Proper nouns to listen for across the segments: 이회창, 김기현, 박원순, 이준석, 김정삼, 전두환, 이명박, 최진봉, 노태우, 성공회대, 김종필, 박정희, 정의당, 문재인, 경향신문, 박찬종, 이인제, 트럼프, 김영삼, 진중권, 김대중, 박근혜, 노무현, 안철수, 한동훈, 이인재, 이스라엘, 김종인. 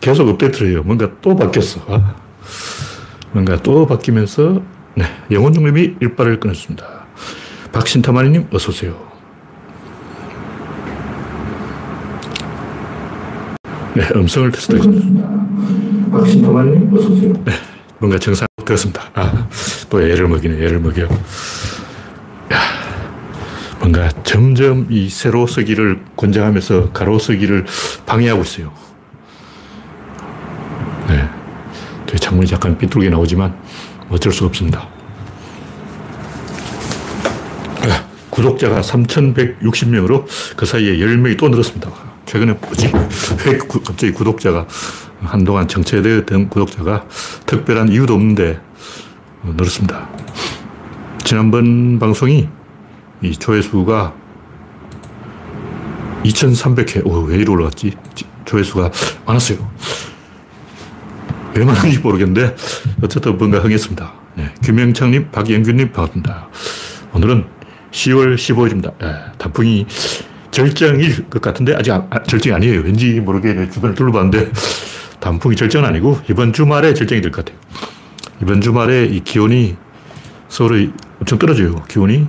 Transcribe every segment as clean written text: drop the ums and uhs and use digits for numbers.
계속 업데이트를 해요. 뭔가 또 바뀌었어. 뭔가 또 바뀌면서, 네, 영혼중립이 일발을 끊었습니다. 박신타마리님 어서오세요. 네, 음성을 테스트하겠습니다. 박신타마리님 어서오세요. 네, 뭔가 정상 들었습니다. 또 애를 먹이네, 애를 먹여. 뭔가 점점 이 세로서기를 권장하면서 가로서기를 방해하고 있어요. 네, 저희 창문이 잠깐 삐뚤게 나오지만 어쩔 수가 없습니다. 구독자가 3,160명으로 그 사이에 10명이 또 늘었습니다. 최근에 뭐지? 갑자기 구독자가 한동안 정체되었던 구독자가 특별한 이유도 없는데 늘었습니다. 지난번 방송이 이 조회수가 2,300회, 왜 이리 올라갔지? 조회수가 많았어요. 왜 많은지 모르겠는데 어쨌든 뭔가 흥했습니다. 네, 김영창님, 박영균님 반갑습니다. 오늘은 10월 15일입니다. 네, 단풍이 절정일 것 같은데 아직 절정이 아니에요. 왠지 모르게 주변을 둘러봤는데 단풍이 절정은 아니고 이번 주말에 절정이 될 것 같아요. 이번 주말에 이 기온이 서울에 엄청 떨어져요. 기온이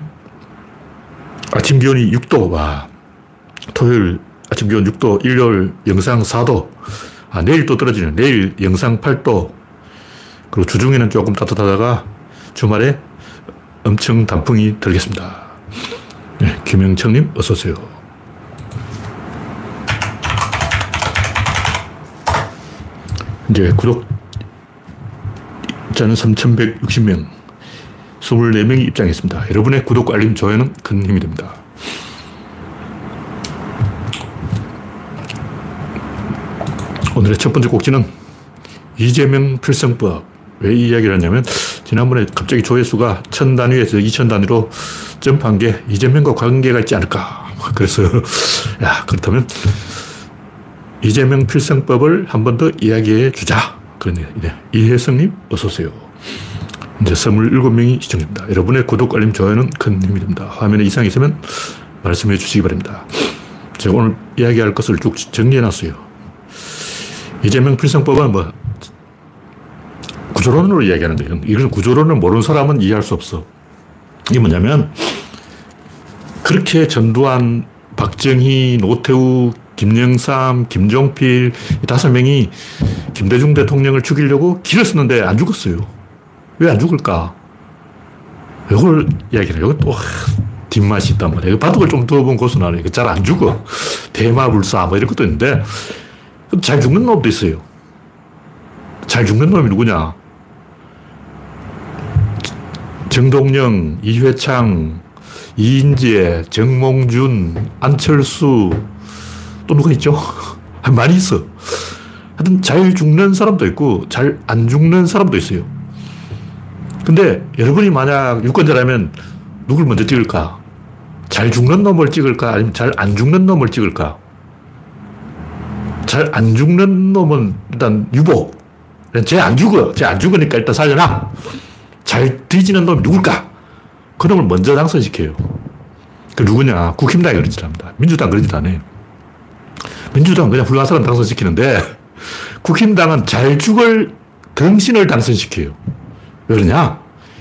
아침 기온이 6도, 토요일 아침 기온 6도, 일요일 영상 4도, 내일 또 떨어지네. 내일 영상 8도. 그리고 주중에는 조금 따뜻하다가 주말에 엄청 단풍이 들겠습니다. 네, 김영청님 어서오세요. 이제 구독자는 3,160명, 24명이 입장했습니다. 여러분의 구독, 알림, 좋아요는 큰 힘이 됩니다. 오늘의 첫 번째 꼭지는 이재명 필승법. 왜 이 이야기를 하냐면 지난번에 갑자기 조회수가 1,000단위에서 2,000단위로 점프한 게 이재명과 관계가 있지 않을까. 그래서 그렇다면 이재명 필승법을 한 번 더 이야기해 주자. 그러네요. 이혜성님 어서 오세요. 이제 27명이 시청됩니다. 여러분의 구독, 알림, 좋아요는 큰 힘이 됩니다. 화면에 이상이 있으면 말씀해 주시기 바랍니다. 제가 오늘 이야기할 것을 쭉 정리해 놨어요. 이재명 필승법은 뭐 구조론으로 이야기하는 거예요. 이걸 구조론을 모르는 사람은 이해할 수 없어. 이게 뭐냐면 그렇게 전두환, 박정희, 노태우, 김영삼, 김종필 이 5명이 김대중 대통령을 죽이려고 길을 썼는데 안 죽었어요. 왜 안 죽을까? 이걸 이야기해요. 이거 또 뒷맛이 있단 말이에요. 바둑을 좀 두어본 고수는 이거 잘 안 죽어. 대마불사 뭐 이런 것도 있는데 잘 죽는 놈도 있어요. 잘 죽는 놈이 누구냐? 정동영, 이회창, 이인제, 정몽준, 안철수, 또 누가 있죠? 많이 있어. 하여튼 잘 죽는 사람도 있고 잘 안 죽는 사람도 있어요. 근데 여러분이 만약 유권자라면 누굴 먼저 찍을까? 잘 죽는 놈을 찍을까? 아니면 잘 안 죽는 놈을 찍을까? 잘 안 죽는 놈은 일단 유보. 쟤 안 죽어. 쟤 안 죽으니까 일단 살려놔. 잘 뒤지는 놈이 누굴까? 그 놈을 먼저 당선시켜요. 그 누구냐? 국힘당이 그런 짓 합니다. 민주당 그런 짓 안 해요. 민주당은 그냥 훌륭한 사람 당선시키는데 국힘당은 잘 죽을 등신을 당선시켜요. 왜 그러냐?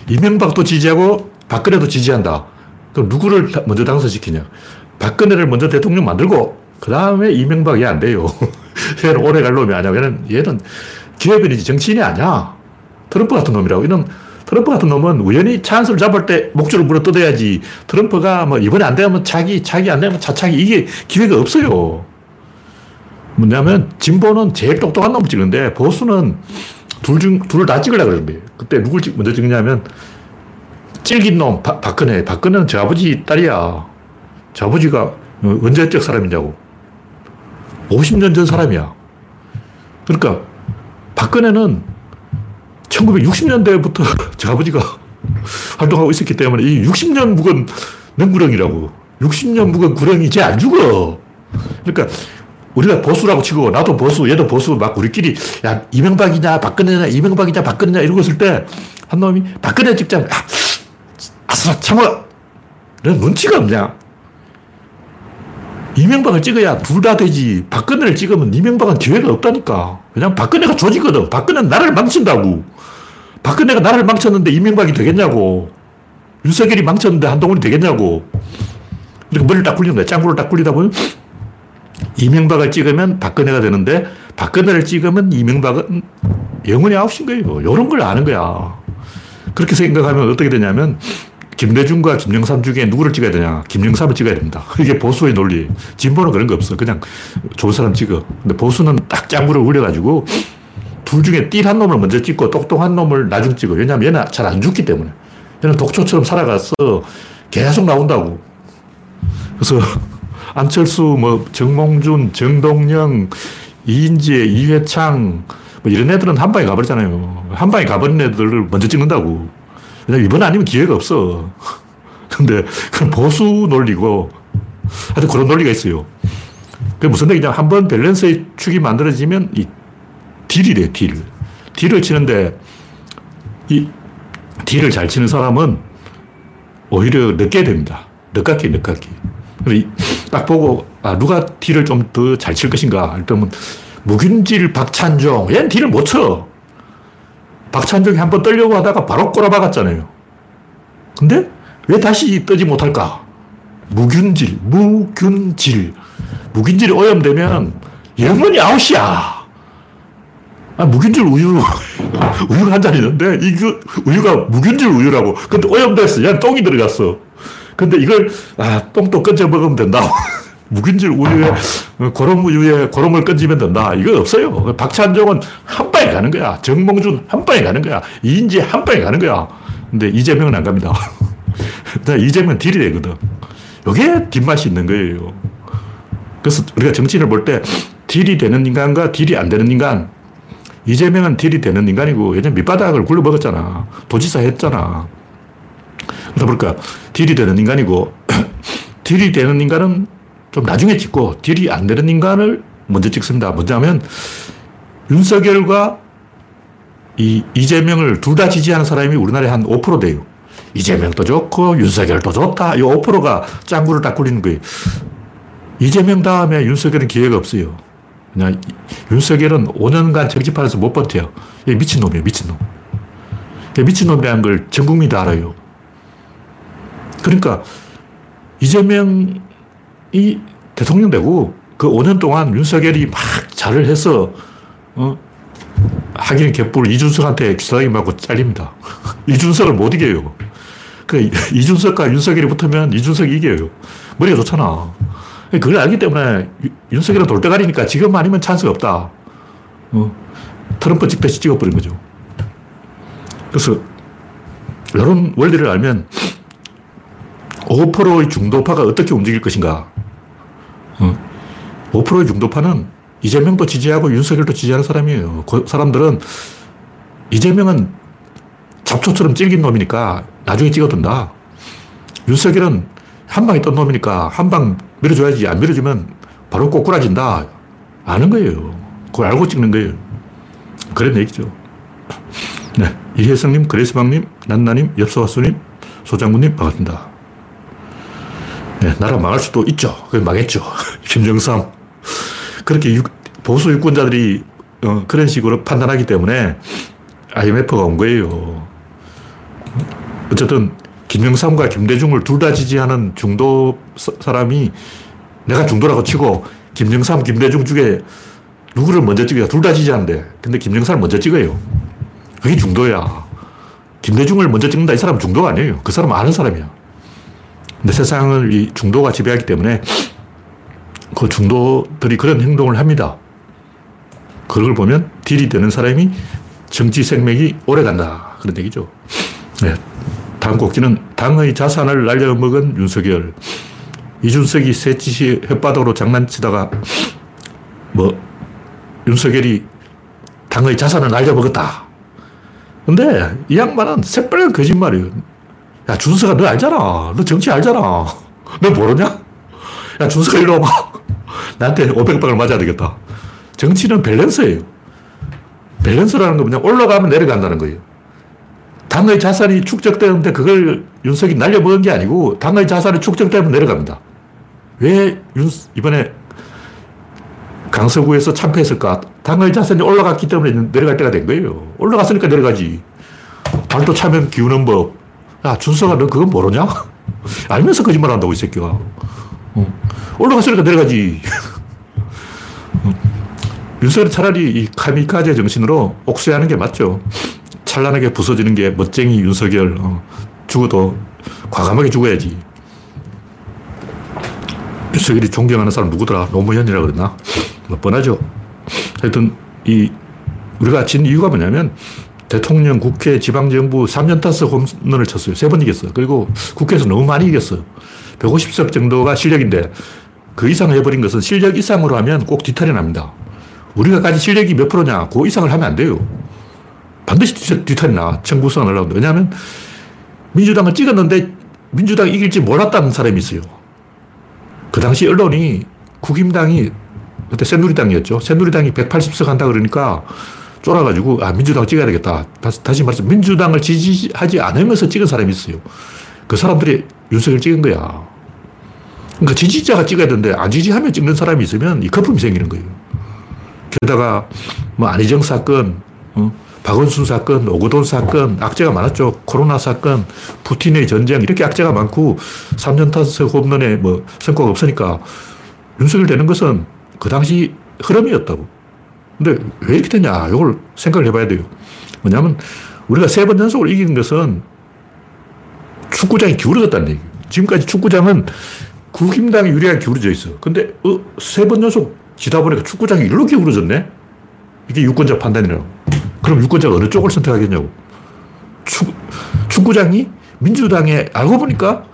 이명박도 지지하고 박근혜도 지지한다. 그럼 누구를 먼저 당선시키냐? 박근혜를 먼저 대통령 만들고 그 다음에 이명박이 안 돼요. 얘는 오래 갈 놈이 아니야. 얘는 기업인이지 정치인이 아니야. 트럼프 같은 놈이라고. 이런 트럼프 같은 놈은 우연히 찬스를 잡을 때 목줄을 물어 뜯어야지. 트럼프가 뭐 이번에 안 되면 차기 안 되면 차차기 이게 기회가 없어요. 뭐냐면 진보는 제일 똑똑한 놈 찍는데 보수는 둘 다 찍으려고 그러는 거예요. 그때 누굴 먼저 찍냐면 찔긴 놈 박근혜. 박근혜는 저 아버지 딸이야. 저 아버지가 언제적 사람이냐고. 50년 전 사람이야. 그러니까 박근혜는 1960년대부터 저 아버지가 활동하고 있었기 때문에 이 60년 묵은 능구렁이라고. 60년 묵은 구렁이 쟤 안 죽어. 그러니까 우리가 보수라고 치고 나도 보수 얘도 보수 막 우리끼리 야 이명박이냐 박근혜냐 이러고 있을 때 한 놈이 박근혜 찍자. 아싸 참아. 너 눈치가 없냐. 이명박을 찍어야 둘 다 되지. 박근혜를 찍으면 이명박은 기회가 없다니까. 그냥 박근혜가 조지거든. 박근혜는 나라를 망친다고. 박근혜가 나라를 망쳤는데 이명박이 되겠냐고. 윤석열이 망쳤는데 한동훈이 되겠냐고. 이렇게 머리를 딱 굴리는 거야. 짱구를 딱 굴리다 보면 이명박을 찍으면 박근혜가 되는데 박근혜를 찍으면 이명박은 영원히 아웃인 거예요. 이런 걸 아는 거야. 그렇게 생각하면 어떻게 되냐면 김대중과 김영삼 중에 누구를 찍어야 되냐. 김영삼을 찍어야 됩니다. 이게 보수의 논리. 진보는 그런 거 없어. 그냥 좋은 사람 찍어. 근데 보수는 딱 짱구를 울려가지고 둘 중에 띨한 놈을 먼저 찍고 똑똑한 놈을 나중 찍어. 왜냐하면 얘는 잘 안 죽기 때문에. 얘는 독초처럼 살아가서 계속 나온다고. 그래서 안철수, 정몽준, 정동영, 이인제, 이회창 이런 애들은 한 방에 가버리잖아요. 한 방에 가버린 애들을 먼저 찍는다고. 왜냐면 이번 아니면 기회가 없어. 근데 그건 보수 논리고 하여튼 그런 논리가 있어요. 그게 무슨 얘기냐. 한번 밸런스의 축이 만들어지면 이 딜이래요. 딜. 딜을 치는데 이 딜을 잘 치는 사람은 오히려 늦게 됩니다. 늦깎이. 딱 보고 아 누가 딜을 좀 더 잘 칠 것인가. 일단 무균질 박찬종. 얘는 딜을 못 쳐. 박찬종이 한번 떨려고 하다가 바로 꼬라박았잖아요. 근데 왜 다시 뜨지 못할까? 무균질. 무균질이 오염되면 영원히 아웃이야. 아, 무균질 우유. 우유 한 잔 있는데 이거 우유가 무균질 우유라고. 근데 오염됐어. 얘는 똥이 들어갔어. 근데 이걸 똥도 끈적 먹으면 된다. 무균질 우유에 고름 우유에 고름을 끈지면 된다. 이거 없어요. 박찬종은 한 방에 가는 거야. 정몽준 한 방에 가는 거야. 이인재 한 방에 가는 거야. 근데 이재명은 안 갑니다. 이재명은 딜이 되거든. 이게 뒷맛이 있는 거예요. 그래서 우리가 정치인을 볼 때 딜이 되는 인간과 딜이 안 되는 인간. 이재명은 딜이 되는 인간이고 예전에 밑바닥을 굴려먹었잖아. 도지사 했잖아. 그러다 보니까 딜이 되는 인간이고 딜이 되는 인간은 좀 나중에 찍고 딜이 안 되는 인간을 먼저 찍습니다. 뭐냐면 윤석열과 이재명을 둘 다 지지하는 사람이 우리나라에 한 5% 돼요. 이재명도 좋고 윤석열도 좋다. 이 5%가 짱구를 딱 굴리는 거예요. 이재명 다음에 윤석열은 기회가 없어요. 그냥 윤석열은 5년간 정치판에서 못 버텨요. 미친놈이에요. 미친놈. 미친놈이라는 걸 전 국민이 다 알아요. 그러니까 이재명이 대통령 되고 그 5년 동안 윤석열이 막 잘을 해서 하기는 개뿔 이준석한테 기사당이 맞고 잘립니다. 이준석을 못 이겨요. 그러니까 이준석과 윤석열이 붙으면 이준석이 이겨요. 머리가 좋잖아. 그걸 알기 때문에 윤석열은 돌대가리니까 지금 아니면 찬스가 없다. 트럼프 찍듯이 찍어버린 거죠. 그래서 이런 원리를 알면 5%의 중도파가 어떻게 움직일 것인가. 5%의 중도파는 이재명도 지지하고 윤석열도 지지하는 사람이에요. 그 사람들은 이재명은 잡초처럼 질긴 놈이니까 나중에 찍어둔다. 윤석열은 한 방에 뜬 놈이니까 한 방 밀어줘야지. 안 밀어주면 바로 꼬꾸라진다. 아는 거예요. 그걸 알고 찍는 거예요. 그런 얘기죠. 네, 이혜성님, 그레이스방님, 난나님, 엽서화수님, 소장군님 반갑습니다. 네, 나라 망할 수도 있죠. 망했죠. 김정삼. 그렇게 보수 유권자들이 그런 식으로 판단하기 때문에 IMF가 온 거예요. 어쨌든 김영삼과 김대중을 둘 다 지지하는 중도 사람이 내가 중도라고 치고 김영삼, 김대중 중에 누구를 먼저 찍어야 둘 다 지지한대. 근데 김영삼을 먼저 찍어요. 그게 중도야. 김대중을 먼저 찍는다. 이 사람은 중도가 아니에요. 그 사람은 아는 사람이야. 근데 세상을 이 중도가 지배하기 때문에 그 중도들이 그런 행동을 합니다. 그걸 보면 딜이 되는 사람이 정치 생명이 오래 간다. 그런 얘기죠. 네. 당 꼭지는 당의 자산을 날려먹은 윤석열. 이준석이 새치시 혓바닥으로 장난치다가 윤석열이 당의 자산을 날려먹었다. 근데 이 양반은 새빨간 거짓말이에요. 야, 준석아, 너 알잖아. 너 정치 알잖아. 너 모르냐? 야, 준석아, 이리 와봐. 나한테 500방을 맞아야 되겠다. 정치는 밸런스예요. 밸런스라는 건 그냥 올라가면 내려간다는 거예요. 당의 자산이 축적되는데 그걸 윤석이 날려먹은 게 아니고 당의 자산이 축적되면 내려갑니다. 왜 이번에 강서구에서 참패했을까? 당의 자산이 올라갔기 때문에 내려갈 때가 된 거예요. 올라갔으니까 내려가지. 발도 차면 기우는 법. 야, 준석아, 너 그건 모르냐? 알면서 거짓말 한다고, 이 새끼가. 올라갔으니까 내려가지. 윤석열이 차라리 이 카미카제 정신으로 옥쇄하는 게 맞죠. 찬란하게 부서지는 게 멋쟁이 윤석열. 죽어도 과감하게 죽어야지. 윤석열이 존경하는 사람 누구더라? 노무현이라고 그랬나? 뭐 뻔하죠. 하여튼 우리가 진 이유가 뭐냐면 대통령, 국회, 지방정부 3년 타서 홈런을 쳤어요. 3번 이겼어. 그리고 국회에서 너무 많이 이겼어. 150석 정도가 실력인데 그 이상을 해버린 것은 실력 이상으로 하면 꼭 뒤탈이 납니다. 우리가 가진 실력이 몇 프로냐? 그 이상을 하면 안 돼요. 반드시 뒤탈이 나. 청구수사 하려고. 왜냐하면 민주당을 찍었는데 민주당이 이길지 몰랐다는 사람이 있어요. 그 당시 언론이 국힘당이 그때 새누리당이었죠. 새누리당이 180석 한다 그러니까 쫄아가지고 아 민주당을 찍어야 되겠다. 다시 말해서 민주당을 지지하지 않으면서 찍은 사람이 있어요. 그 사람들이 윤석열 찍은 거야. 그러니까 지지자가 찍어야 되는데 안 지지하면 찍는 사람이 있으면 이 거품이 생기는 거예요. 게다가 뭐 안희정 사건, 박원순 사건, 오구돈 사건, 악재가 많았죠. 코로나 사건, 푸틴의 전쟁, 이렇게 악재가 많고 3년 탄석 홈런에 뭐 성과가 없으니까 윤석열 되는 것은 그 당시 흐름이었다고. 근데 왜 이렇게 되냐, 이걸 생각을 해봐야 돼요. 뭐냐면 우리가 3번 연속으로 이기는 것은 축구장이 기울어졌다는 얘기예요. 지금까지 축구장은 국힘당이 유리하게 기울어져 있어. 근데 3번 연속 지다 보니까 축구장이 일로 기울어졌네? 이게 유권자 판단이라고. 그럼 유권자가 어느 쪽을 선택하겠냐고. 축구장이 민주당에, 알고 보니까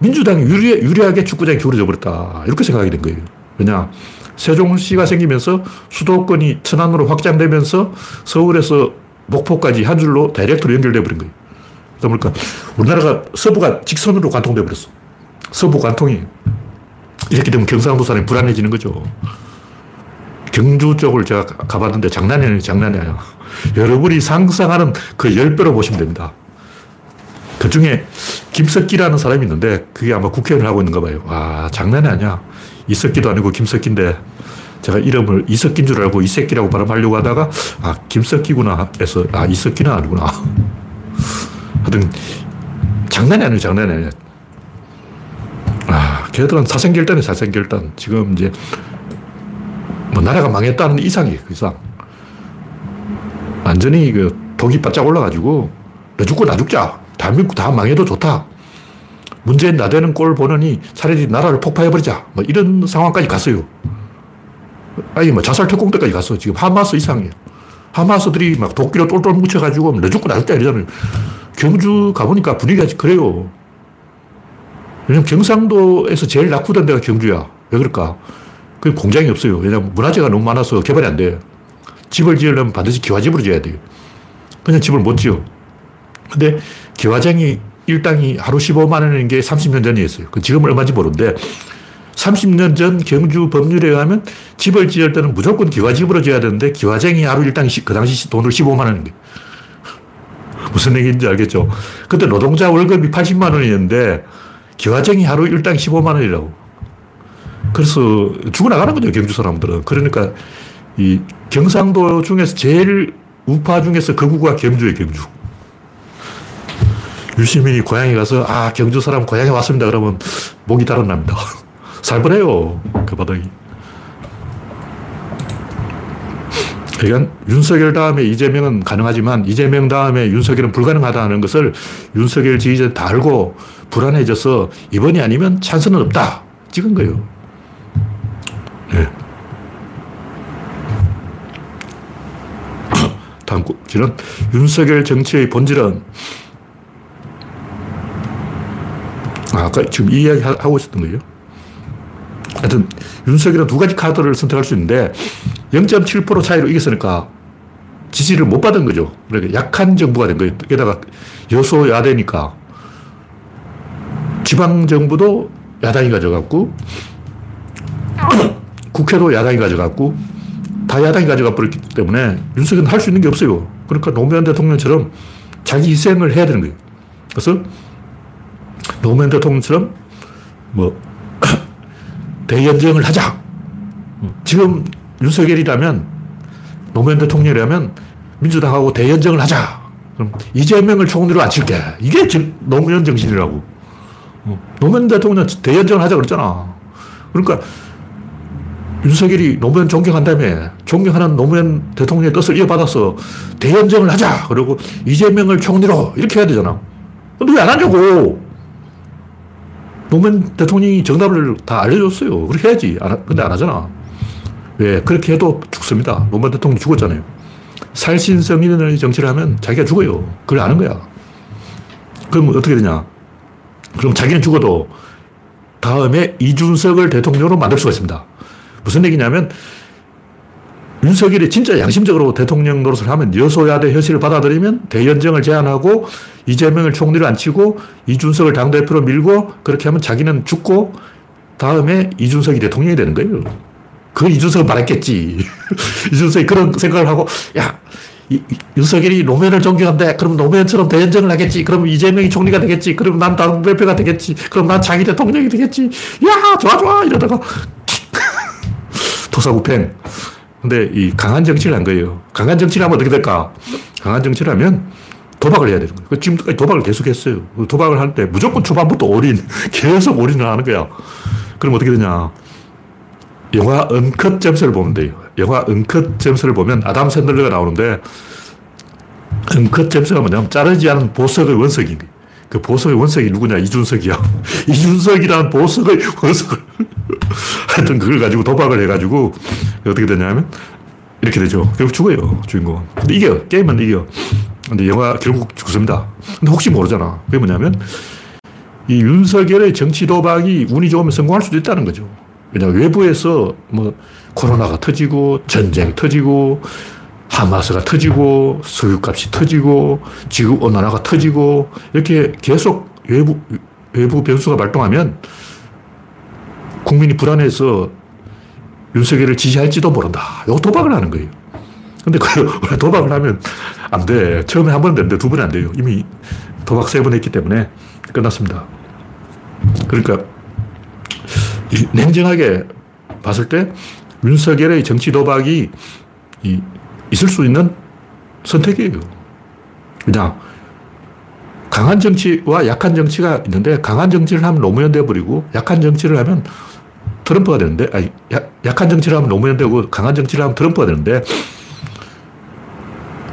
민주당이 유리하게 축구장이 기울어져 버렸다. 이렇게 생각하게 된 거예요. 왜냐, 세종시가 생기면서 수도권이 천안으로 확장되면서 서울에서 목포까지 한 줄로 다이렉트로 연결되어 버린 거예요. 그러니까 우리나라가 서부가 직선으로 관통되어 버렸어. 서부 관통이. 이렇게 되면 경상도 사람이 불안해지는 거죠. 경주 쪽을 제가 가봤는데 장난이 아니에요. 장난이 아니에요. 여러분이 상상하는 그 10배로 보시면 됩니다. 그 중에 김석기라는 사람이 있는데 그게 아마 국회의원을 하고 있는가 봐요. 와, 장난이 아니야. 이석기도 아니고 김석기인데 제가 이름을 이석기인 줄 알고 이석기라고 발음하려고 하다가 아, 김석기구나 해서 아, 이석기는 아니구나. 하여튼 장난이 아니에요. 장난이 아니에요. 아, 걔들은 사생결단이에요. 사생결단. 지금 이제 뭐 나라가 망했다는 이상이에요. 그 이상. 완전히 그 독이 바짝 올라가지고 너 죽고 나 죽자. 다 믿고 다 망해도 좋다. 문재인 나대는 꼴 보느니 차라리 나라를 폭파해버리자. 뭐 이런 상황까지 갔어요. 아니 뭐 자살 특공 때까지 갔어. 지금 하마스 이상이에요. 하마스들이 막 도끼로 똘똘 뭉쳐가지고 너 죽고 나 죽자 이러잖아요. 경주 가보니까 분위기가 그래요. 왜냐면 경상도에서 제일 낙후된 데가 경주야. 왜 그럴까? 그 공장이 없어요. 왜냐면 문화재가 너무 많아서 개발이 안 돼요. 집을 지으려면 반드시 기와집으로 지어야 돼요. 그냥 집을 못 지어. 근데 기와장이 일당이 하루 15만 원인 게 30년 전이었어요. 지금 얼마인지 모르는데 30년 전 경주 법률에 의하면 집을 지을 때는 무조건 기와집으로 지어야 되는데 기와장이 하루 일당이 그 당시 돈을 15만 원인데 무슨 얘기인지 알겠죠? 그때 노동자 월급이 80만 원이었는데 기와장이 하루 일당 15만 원이라고. 그래서 죽어나가는 거죠, 경주 사람들은. 그러니까 이 경상도 중에서 제일 우파 중에서 거구가 경주예요, 경주. 유시민이 고향에 가서 아, 경주 사람 고향에 왔습니다 그러면 목이 달아납니다. 살벌해요, 그 바닥이. 그러니까 윤석열 다음에 이재명은 가능하지만 이재명 다음에 윤석열은 불가능하다는 것을 윤석열 지지자들 다 알고 불안해져서 이번이 아니면 찬스는 없다 찍은 거예요. 네. 다음 꼭지는 윤석열 정치의 본질은, 아까 지금 이 이야기 하고 있었던 거예요. 하여튼 윤석열은 두 가지 카드를 선택할 수 있는데 0.7% 차이로 이겼으니까 지지를 못 받은 거죠. 그러니까 약한 정부가 된 거예요. 게다가 여소야대니까 지방정부도 야당이 가져갔고 국회도 야당이 가져갔고 다 야당이 가져가버렸기 때문에 윤석열은 할 수 있는 게 없어요. 그러니까 노무현 대통령처럼 자기 희생을 해야 되는 거예요. 그래서 노무현 대통령처럼 뭐 대연정을 하자. 지금 윤석열이라면, 노무현 대통령이라면 민주당하고 대연정을 하자. 그럼 이재명을 총리로 앉힐게. 이게 노무현 정신이라고. 노무현 대통령 대연정을 하자 그랬잖아. 그러니까 윤석열이 노무현 존경한다며, 존경하는 노무현 대통령의 뜻을 이어받아서 대연정을 하자. 그리고 이재명을 총리로 이렇게 해야 되잖아. 근데 왜 안 하냐고. 노무현 대통령이 정답을 다 알려줬어요. 그렇게 해야지. 근데 안 하잖아. 왜? 그렇게 해도 죽습니다. 노무현 대통령 죽었잖아요. 살신성인의 정치를 하면 자기가 죽어요. 그걸 아는 거야. 그럼 어떻게 되냐. 그럼 자기는 죽어도 다음에 이준석을 대통령으로 만들 수가 있습니다. 무슨 얘기냐면, 윤석열이 진짜 양심적으로 대통령 노릇을 하면 여소야대 현실을 받아들이면 대연정을 제안하고 이재명을 총리로 앉히고 이준석을 당대표로 밀고, 그렇게 하면 자기는 죽고 다음에 이준석이 대통령이 되는 거예요. 그건 이준석을 말했겠지. 이준석이 그런 생각을 하고, 야, 윤석열이 노무현을 존경한다. 그럼 노무현처럼 대연정을 하겠지. 그럼 이재명이 총리가 되겠지. 그럼 난 당대표가 되겠지. 그럼 난 자기 대통령이 되겠지. 야, 좋아, 좋아. 이러다가 토사구팽. 근데 이 강한 정치를 한 거예요. 강한 정치를 하면 어떻게 될까? 강한 정치를 하면 도박을 해야 되는 거예요. 지금까지 도박을 계속했어요. 도박을 할 때 무조건 초반부터 올인, 계속 올인을 하는 거야. 그럼 어떻게 되냐? 영화 은컷 점수를 보면 돼요. 영화 은컷 점수를 보면 아담 샌들러가 나오는데, 은컷 점수가 뭐냐면 자르지 않은 보석의 원석인 거예요. 그 보석의 원석이 누구냐? 이준석이야. 이준석이란 보석의 원석을 하여튼 그걸 가지고 도박을 해가지고 어떻게 되냐면 이렇게 되죠. 결국 죽어요, 주인공은. 근데 이겨요. 게임은 이겨요. 근데 영화 결국 죽습니다. 근데 혹시 모르잖아. 그게 뭐냐면 이 윤석열의 정치 도박이 운이 좋으면 성공할 수도 있다는 거죠. 왜냐하면 외부에서 뭐 코로나가 터지고 전쟁이 터지고 하마스가 터지고, 석유값이 터지고, 지구온난화가 터지고, 이렇게 계속 외부 변수가 발동하면 국민이 불안해서 윤석열을 지지할지도 모른다. 이거 도박을 하는 거예요. 근데 원래 도박을 하면 안 돼. 처음에 한 번은 되는데 두 번은 안 돼요. 이미 도박 세 번 했기 때문에 끝났습니다. 그러니까 냉정하게 봤을 때 윤석열의 정치 도박이 있을 수 있는 선택이에요. 그냥 강한 정치와 약한 정치가 있는데, 강한 정치를 하면 노무현 돼버리고 약한 정치를 하면 트럼프가 되는데, 아니, 약한 정치를 하면 노무현 되고 강한 정치를 하면 트럼프가 되는데,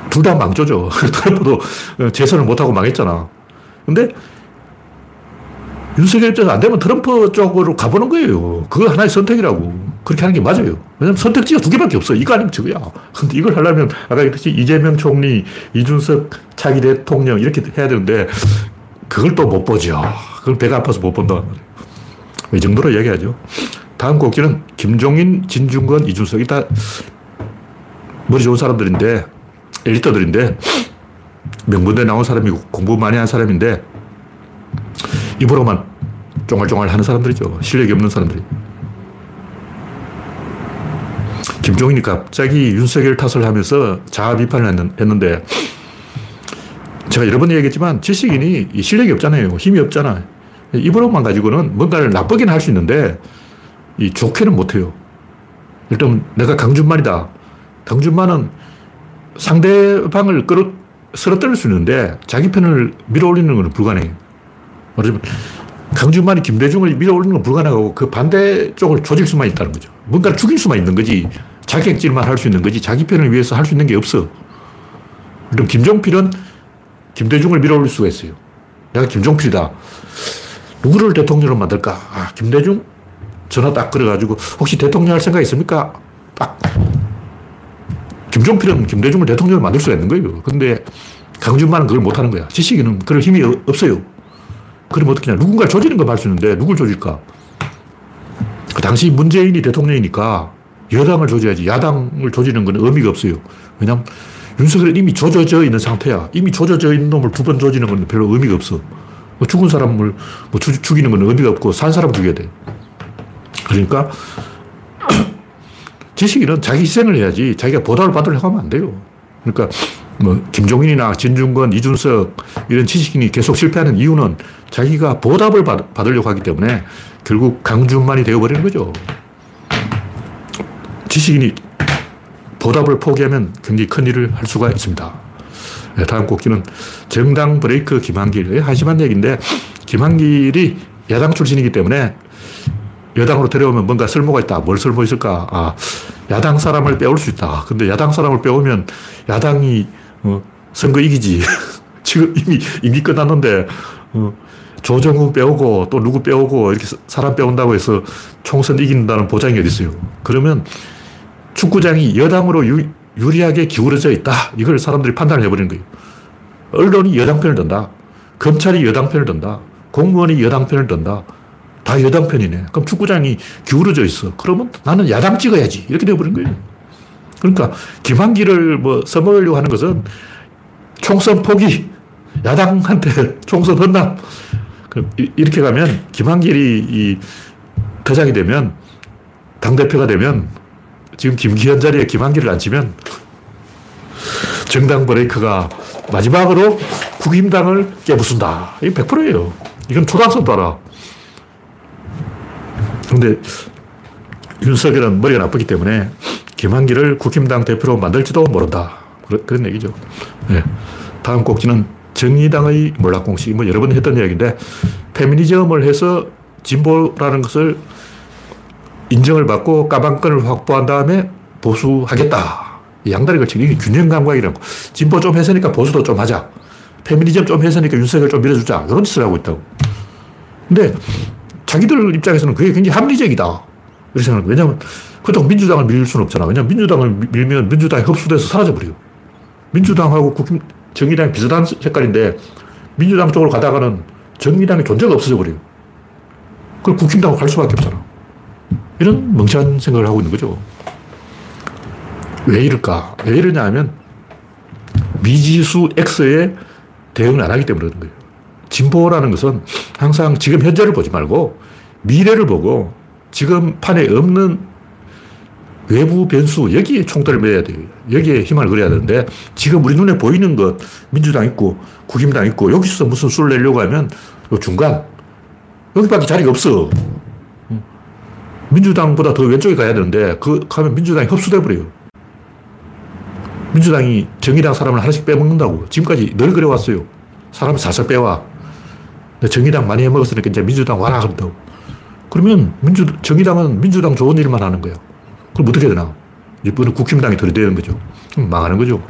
둘 다 망조죠. 트럼프도 재선을 못하고 망했잖아. 근데 윤석열 입장에서 안 되면 트럼프 쪽으로 가보는 거예요. 그거 하나의 선택이라고. 그렇게 하는 게 맞아요. 왜냐면 선택지가 두 개밖에 없어. 이거 아니면 저거야. 근데 이걸 하려면 아까 얘기했듯이 이재명 총리, 이준석 차기 대통령 이렇게 해야 되는데 그걸 또 못 보죠. 그걸 배가 아파서 못 본다. 이 정도로 얘기하죠. 다음 곡기는 김종인, 진중권, 이준석이 다 머리 좋은 사람들인데, 엘리트들인데, 명문대 나온 사람이고 공부 많이 한 사람인데 입으로만 쫑알쫑알 하는 사람들이죠. 실력이 없는 사람들이. 김종인이 갑자기 윤석열 탓을 하면서 자아 비판을 했는데, 제가 여러 번 얘기했지만 지식인이 실력이 없잖아요. 힘이 없잖아. 입으로만 가지고는 뭔가를 나쁘게는 할 수 있는데 이 좋게는 못해요. 일단 내가 강준만이다. 강준만은 상대방을 쓰러뜨릴 수 있는데 자기 편을 밀어올리는 건 불가능해요. 말하자면 강준만이 김대중을 밀어올리는 건 불가능하고 그 반대쪽을 조질 수만 있다는 거죠. 뭔가를 죽일 수만 있는 거지. 자격질만 할 수 있는 거지. 자기 편을 위해서 할 수 있는 게 없어. 그럼 김종필은 김대중을 밀어올릴 수가 있어요. 내가 김종필이다. 누구를 대통령으로 만들까? 아, 김대중? 전화 딱 걸어가지고 혹시 대통령 할 생각 있습니까? 딱. 김종필은 김대중을 대통령으로 만들 수가 있는 거예요. 근데 강준만은 그걸 못하는 거야. 지식인은 그럴 힘이 없어요. 그럼 어떻게 하냐. 누군가를 조지는 걸 할 수 있는데 누굴 조질까? 그 당시 문재인이 대통령이니까 여당을 조져야지. 야당을 조지는 건 의미가 없어요. 왜냐하면 윤석열은 이미 조져져 있는 상태야. 이미 조져져 있는 놈을 두 번 조지는 건 별로 의미가 없어. 죽은 사람을 죽이는 건 의미가 없고 산 사람 죽여야 돼. 그러니까 지식인은 자기 희생을 해야지 자기가 보답을 받으려고 하면 안 돼요. 그러니까 뭐 김종인이나 진중권, 이준석 이런 지식인이 계속 실패하는 이유는 자기가 보답을 받으려고 하기 때문에 결국 강준만이 되어버리는 거죠. 지식인이 보답을 포기하면 굉장히 큰 일을 할 수가 있습니다. 네, 다음 곡기는 정당 브레이크 김한길. 한심한 얘기인데 김한길이 야당 출신이기 때문에 여당으로 데려오면 뭔가 쓸모가 있다. 뭘 쓸모 있을까? 아, 야당 사람을 빼올 수 있다. 근데 야당 사람을 빼오면 야당이 선거 이기지. 지금 이미 임기 끝났는데 조정훈 빼오고 또 누구 빼오고 이렇게 사람 빼온다고 해서 총선 이긴다는 보장이 어디 있어요. 그러면 축구장이 여당으로 유리하게 기울어져 있다. 이걸 사람들이 판단을 해버리는 거예요. 언론이 여당 편을 든다. 검찰이 여당 편을 든다. 공무원이 여당 편을 든다. 다 여당 편이네. 그럼 축구장이 기울어져 있어. 그러면 나는 야당 찍어야지. 이렇게 되어버린 거예요. 그러니까 김한길을 뭐 써먹으려고 하는 것은 총선 포기, 야당한테 총선 헌납. 이렇게 가면 김한길이 퇴장이 되면 당대표가 되면 지금 김기현 자리에 김한길을 앉히면 정당 브레이크가 마지막으로 국힘당을 깨부순다. 이거 100%예요. 이건 초당선도 알아. 근데 윤석열은 머리가 나쁘기 때문에 김한길을 국힘당 대표로 만들지도 모른다. 그런 얘기죠. 네. 다음 꼭지는 정의당의 몰락공식. 뭐 여러 번 했던 이야기인데 페미니즘을 해서 진보라는 것을 인정을 받고 까방권을 확보한 다음에 보수하겠다. 양다리 걸치기. 이게 균형 감각이라고. 진보 좀 했으니까 보수도 좀 하자. 페미니즘 좀 했으니까 윤석열 좀 밀어주자. 이런 짓을 하고 있다고. 근데 자기들 입장에서는 그게 굉장히 합리적이다. 이렇게 생각합니다. 왜냐하면 그렇다고 민주당을 밀 수는 없잖아. 왜냐하면 민주당을 밀면 민주당이 흡수돼서 사라져버려요. 민주당하고 정의당이 비슷한 색깔인데 민주당 쪽으로 가다가는 정의당의 존재가 없어져버려요. 그럼 국힘당으로 갈 수밖에 없잖아. 이런 멍청한 생각을 하고 있는 거죠. 왜 이럴까? 왜 이러냐 하면 미지수 X에 대응을 안 하기 때문에 그런 거예요. 진보라는 것은 항상 지금 현재를 보지 말고 미래를 보고 지금 판에 없는 외부 변수, 여기에 총대를 매야 돼요. 여기에 힘을 그려야 되는데 지금 우리 눈에 보이는 것, 민주당 있고 국힘당 있고 여기서 무슨 수를 내려고 하면 요 중간, 여기밖에 자리가 없어. 민주당보다 더 왼쪽에 가야 되는데 그 가면 민주당이 흡수돼 버려요. 민주당이 정의당 사람을 하나씩 빼먹는다고 지금까지 늘 그래왔어요. 사람을 살살 빼와. 정의당 많이 해먹었으니까 이제 민주당 와라 그런다고. 그러면 정의당은 민주당 좋은 일만 하는 거예요. 그럼 어떻게 되나? 이번에 국힘당이 들이대는 거죠. 망하는 거죠.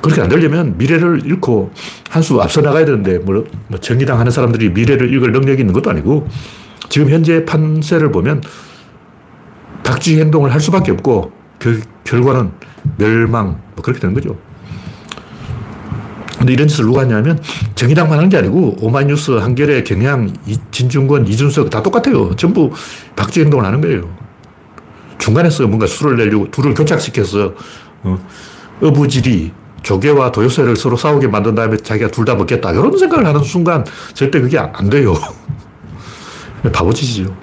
그렇게 안 되려면 미래를 잃고 한 수 앞서 나가야 되는데 뭐 정의당 하는 사람들이 미래를 읽을 능력이 있는 것도 아니고 지금 현재 판세를 보면 박쥐 행동을 할 수밖에 없고 그 결과는 멸망, 뭐 그렇게 되는 거죠. 근데 이런 짓을 누가 하냐면 정의당만 하는 게 아니고 오마이뉴스, 한겨레, 경향, 진중권, 이준석 다 똑같아요. 전부 박쥐 행동을 하는 거예요. 중간에서 뭔가 수를 내려고 둘을 교착시켜서 어부지리, 조개와 도요새를 서로 싸우게 만든 다음에 자기가 둘 다 먹겠다. 이런 생각을 하는 순간 절대 그게 안 돼요. 바보짓이죠.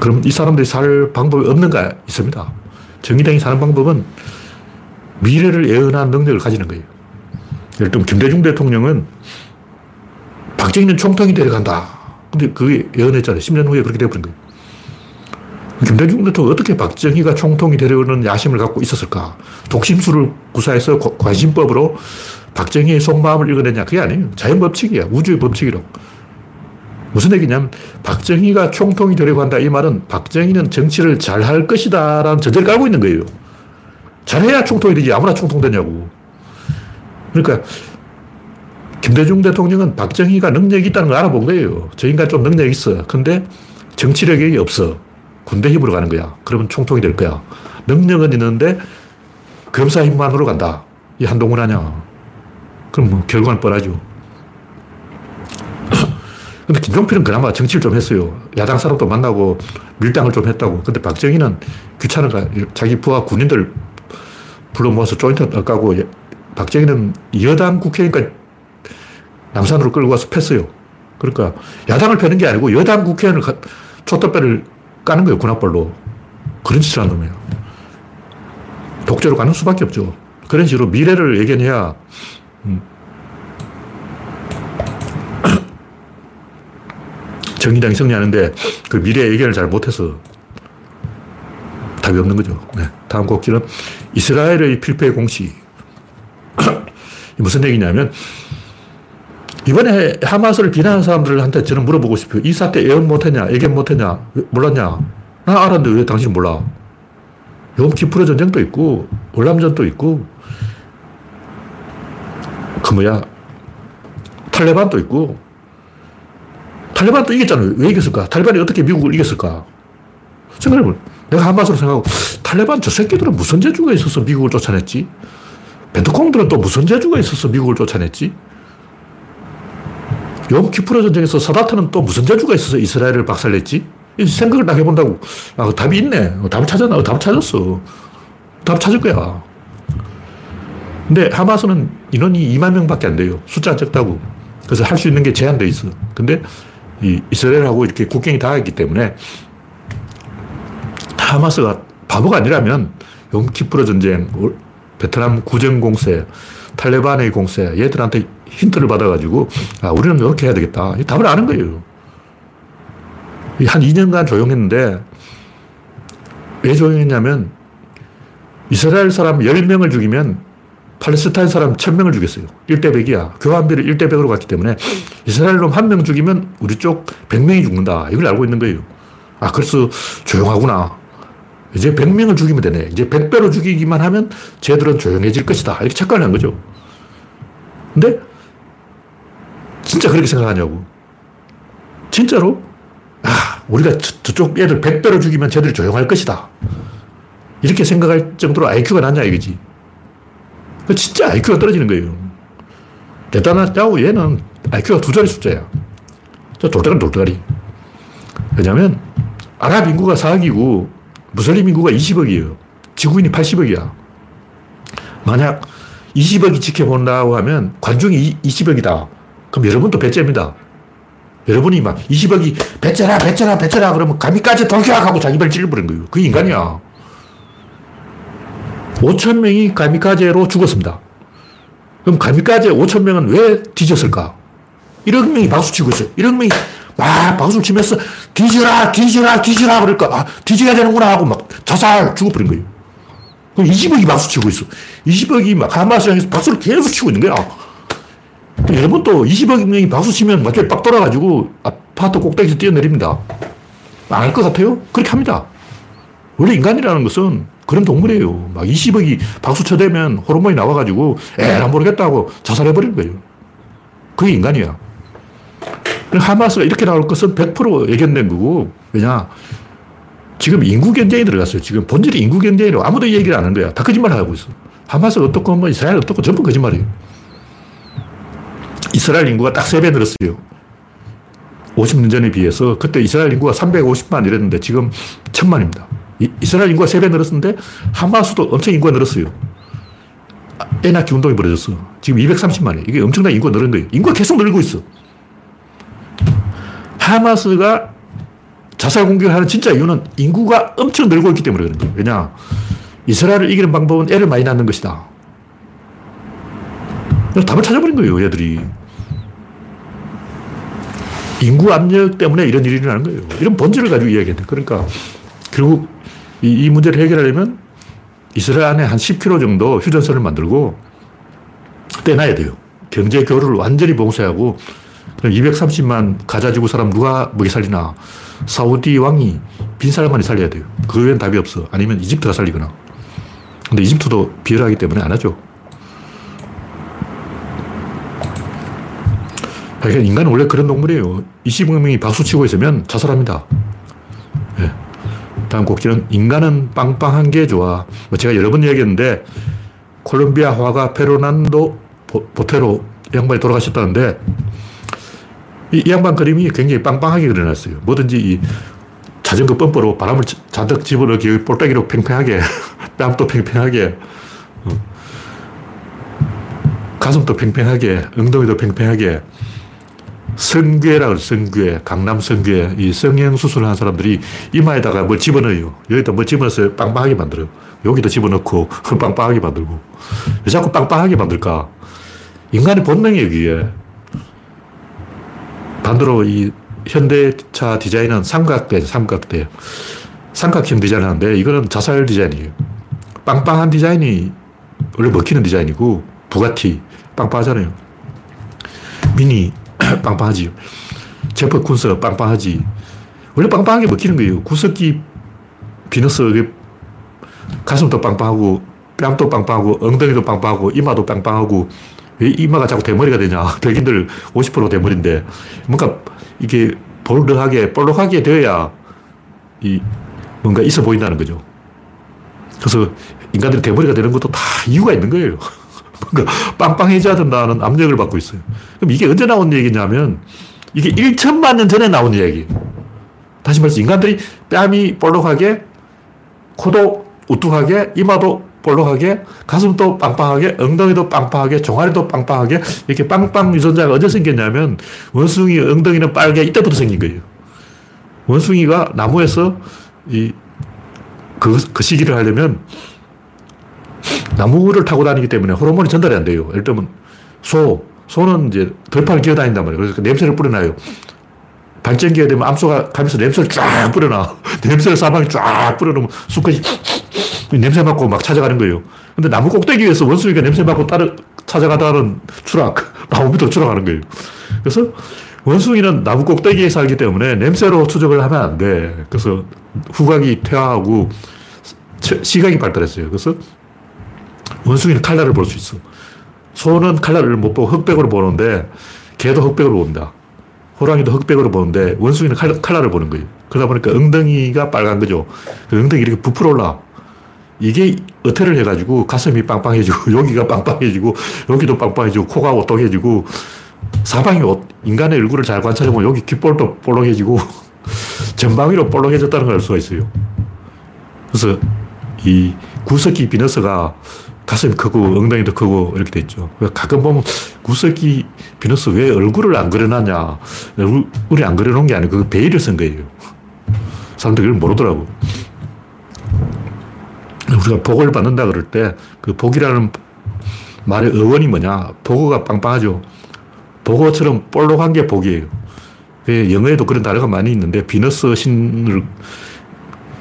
그럼 이 사람들이 살 방법이 없는가? 있습니다. 정의당이 사는 방법은 미래를 예언하는 능력을 가지는 거예요. 예를 들면 김대중 대통령은 박정희는 총통이 데려간다. 근데 그게 예언했잖아요. 10년 후에 그렇게 되어버린 거예요. 김대중 대통령은 어떻게 박정희가 총통이 데려오는 야심을 갖고 있었을까? 독심술을 구사해서 관심법으로 박정희의 속마음을 읽어내냐? 그게 아니에요. 자연법칙이야. 우주의 법칙이라고. 무슨 얘기냐면 박정희가 총통이 되려고 한다. 이 말은 박정희는 정치를 잘할 것이다 라는 전제를 깔고 있는 거예요. 잘해야 총통이 되지. 아무나 총통 되냐고. 그러니까 김대중 대통령은 박정희가 능력이 있다는 걸 알아본 거예요. 저 인간 좀 능력이 있어. 근데 정치력이 없어. 군대 힘으로 가는 거야. 그러면 총통이 될 거야. 능력은 있는데 검사 힘만으로 간다. 이 한동훈 아냐. 그럼 뭐 결과는 뻔하죠. 근데 김종필은 그나마 정치를 좀 했어요. 야당 사람도 만나고 밀당을 좀 했다고. 근데 박정희는 귀찮은가. 자기 부하 군인들 불러 모아서 조인트를 까고 박정희는 여당 국회의원까지 남산으로 끌고 와서 팼어요. 그러니까 야당을 펴는 게 아니고 여당 국회의원을 촛대배를 까는 거예요. 군합벌로. 그런 짓을 한 놈이에요. 독재로 가는 수밖에 없죠. 그런 식으로 미래를 예견해야 정의당이 승리하는데 그 미래 예견을 잘 못해서 답이 없는 거죠. 네. 다음 곡지는 이스라엘의 필패 공식. 무슨 얘기냐면 이번에 하마스를 비난하는 사람들한테 저는 물어보고 싶어요. 이 사태 예언 못했냐? 예견 못했냐? 몰랐냐? 나 알았는데 왜 당신 몰라? 요번 키프로 전쟁도 있고 월남전도 있고 그 뭐야 탈레반도 있고 탈레반도 이겼잖아요. 왜 이겼을까? 탈레반이 어떻게 미국을 이겼을까? 생각해볼. 내가 하마스로 생각하고 탈레반 저 새끼들은 무슨 재주가 있어서 미국을 쫓아냈지? 베트콩들은 또 무슨 재주가 있어서 미국을 쫓아냈지? 요 키프로 전쟁에서 사다트는 또 무슨 재주가 있어서 이스라엘을 박살냈지? 생각을 딱 해본다고. 아, 그 답이 있네. 답을 찾았나? 답을 찾았어. 답 찾을 거야. 근데 하마스는 인원이 2만 명밖에 안 돼요. 숫자 적다고. 그래서 할 수 있는 게 제한되어 있어. 근데 이 이스라엘하고 이렇게 국경이 닿았기 때문에 하마스가 바보가 아니라면 욤키프르 전쟁, 베트남 구정 공세, 탈레반의 공세 얘들한테 힌트를 받아가지고 아, 우리는 이렇게 해야 되겠다. 이 답을 아는 거예요. 한 2년간 조용했는데 왜 조용했냐면 이스라엘 사람 10명을 죽이면 팔레스타인 사람 1000명을 죽였어요. 1대 100이야. 교환비를 1대 100으로 갔기 때문에 이스라엘 놈 1명 죽이면 우리 쪽 100명이 죽는다. 이걸 알고 있는 거예요. 아, 그래서 조용하구나. 이제 100명을 죽이면 되네. 이제 100배로 죽이기만 하면 쟤들은 조용해질 것이다. 이렇게 착각을 한 거죠. 근데 진짜 그렇게 생각하냐고. 진짜로? 아, 우리가 저쪽 애들 100배로 죽이면 쟤들이 조용할 것이다. 이렇게 생각할 정도로 IQ가 낮냐 이거지. 진짜 IQ가 떨어지는 거예요. 대단하다고 얘는 IQ가 2자리 숫자야. 저 돌다리. 왜냐면 아랍 인구가 4억이고 무슬림 인구가 20억이에요. 지구인이 80억이야. 만약 20억이 지켜본다고 하면 관중이 20억이다. 그럼 여러분도 배째입니다. 여러분이 막 20억이 배째라 그러면 감히까지 돌격 하고 자기 발을 찔러버린 거예요. 그게 인간이야. 5,000명이 가미카제로 죽었습니다. 그럼 가미카제 5,000명은 왜 뒤졌을까? 1억 명이 박수치고 있어요. 1억 명이 막 박수를 치면서 뒤져라 그러니까 아, 뒤져야 되는구나 하고 막 자살 죽어버린 거예요. 그럼 20억이 박수치고 있어. 20억이 막 하마스 향해서 박수를 계속 치고 있는 거야. 여러분 또 20억 명이 박수치면 갑자기 빡 돌아가지고 아파트 꼭대기에서 뛰어내립니다. 안 할 것 같아요? 그렇게 합니다. 원래 인간이라는 것은 그런 동물이에요. 막 20억이 박수 쳐대면 호르몬이 나와가지고 에라 모르겠다고 자살해버리는 거예요. 그게 인간이야. 하마스가 이렇게 나올 것은 100% 예견된 거고 왜냐? 지금 인구 경쟁이 들어갔어요. 지금 본질이 인구 경쟁이라고 아무도 얘기를 안 하는 거야. 다 거짓말을 하고 있어. 하마스가 어떻고 뭐 이스라엘 어떻고 전부 거짓말이에요. 이스라엘 인구가 딱 3배 늘었어요. 50년 전에 비해서 그때 이스라엘 인구가 350만 이랬는데 지금 1000만입니다. 이스라엘 인구가 3배 늘었는데 하마스도 엄청 인구가 늘었어요. 애 낳기 운동이 벌어졌어. 지금 230만이에요. 이게 엄청난 인구가 늘은 거예요. 인구가 계속 늘고 있어. 하마스가 자살 공격을 하는 진짜 이유는 인구가 엄청 늘고 있기 때문에 그런 거예요. 왜냐? 이스라엘을 이기는 방법은 애를 많이 낳는 것이다. 그래서 답을 찾아버린 거예요. 얘들이. 인구 압력 때문에 이런 일이 일어나는 거예요. 이런 본질을 가지고 이야기했는데 그러니까 결국 이 문제를 해결하려면 이스라엘 안에 한 10km 정도 휴전선을 만들고 떼놔야 돼요. 경제 교류를 완전히 봉쇄하고 그럼 230만 가자 지구 사람 누가 먹이 살리나? 사우디 왕이 빈 사람만이 살려야 돼요. 그 외엔 답이 없어. 아니면 이집트가 살리거나. 근데 이집트도 비열하기 때문에 안 하죠. 그러니까 인간은 원래 그런 동물이에요. 20억 명이 박수치고 있으면 자살합니다. 네. 다음 곡지는 인간은 빵빵한 게 좋아. 제가 여러 번 이야기했는데 콜롬비아 화가 페르난도 보테로 이 양반이 돌아가셨다는데 이 양반 그림이 굉장히 빵빵하게 그려놨어요. 뭐든지 이 자전거 펌프로 바람을 잔뜩 집어넣기 볼따기로 팽팽하게 뺨도 팽팽하게 가슴도 팽팽하게 엉덩이도 팽팽하게 성괴라고 성괴, 강남 성괴, 이 성형수술을 한 사람들이 이마에다가 뭘 집어넣어요. 여기다 뭘 집어넣어서 빵빵하게 만들어요. 여기도 집어넣고 빵빵하게 만들고. 왜 자꾸 빵빵하게 만들까? 인간의 본능에 의해. 반대로 이 현대차 디자인은 삼각대. 삼각형 디자인을 하는데 이거는 자살 디자인이에요. 빵빵한 디자인이 원래 먹히는 디자인이고, 부가티 빵빵하잖아요. 미니 빵빵하지. 제퍼 군서 빵빵하지. 원래 빵빵하게 먹히는 거예요. 구석기 비너스 가슴도 빵빵하고 뺨도 빵빵하고 엉덩이도 빵빵하고 이마도 빵빵하고. 왜 이마가 자꾸 대머리가 되냐. 백인들 50% 대머리인데 뭔가 이게 볼록하게 볼록하게 되어야 이 뭔가 있어 보인다는 거죠. 그래서 인간들이 대머리가 되는 것도 다 이유가 있는 거예요. 뭔가 빵빵해져야 된다는 압력을 받고 있어요. 그럼 이게 언제 나온 얘기냐면 이게 1천만 년 전에 나온 이야기. 다시 말해서 인간들이 뺨이 볼록하게, 코도 우뚝하게, 이마도 볼록하게, 가슴도 빵빵하게, 엉덩이도 빵빵하게, 종아리도 빵빵하게, 이렇게 빵빵 유전자가 언제 생겼냐면 원숭이 엉덩이는 빨개, 이때부터 생긴 거예요. 원숭이가 나무에서 그 시기를 하려면 나무를 타고 다니기 때문에 호르몬이 전달이 안 돼요. 예를 들면 소는 이제 덜판을 기어다닌단 말이에요. 그래서 냄새를 뿌려놔요. 발전기가 되면 암소가 가면서 냄새를 쫙 뿌려놔. 냄새를 사방에 쫙 뿌려놓으면 수컷이 냄새 맡고 막 찾아가는 거예요. 근데 나무 꼭대기 위에서 원숭이가 냄새 맡고 찾아가다는 추락, 나무 밑으로 추락하는 거예요. 그래서 원숭이는 나무 꼭대기에 살기 때문에 냄새로 추적을 하면 안 돼. 그래서 후각이 퇴화하고 시각이 발달했어요. 그래서 원숭이는 칼날을 볼 수 있어. 소는 칼날을 못 보고 흑백으로 보는데, 개도 흑백으로 본다. 호랑이도 흑백으로 보는데 원숭이는 칼날을 보는 거예요. 그러다 보니까 엉덩이가 빨간 거죠. 그 엉덩이 이렇게 부풀어 올라. 이게 어태를 해가지고 가슴이 빵빵해지고 여기가 빵빵해지고 여기도 빵빵해지고 코가 오똑해지고 사방이 인간의 얼굴을 잘 관찰해보면 여기 귓볼도 볼록해지고 전방위로 볼록해졌다는 걸 알 수가 있어요. 그래서 이 구석기 비너스가 가슴이 크고 엉덩이도 크고 이렇게 돼 있죠. 가끔 보면 구석기 비너스 왜 얼굴을 안 그려놨냐. 얼굴이 안 그려놓은 게 아니고 그 베일을 쓴 거예요. 사람들이 그걸 모르더라고. 우리가 복을 받는다 그럴 때 그 복이라는 말의 어원이 뭐냐. 복어가 빵빵하죠. 복어처럼 볼록한 게 복이에요. 영어에도 그런 단어가 많이 있는데 비너스 신을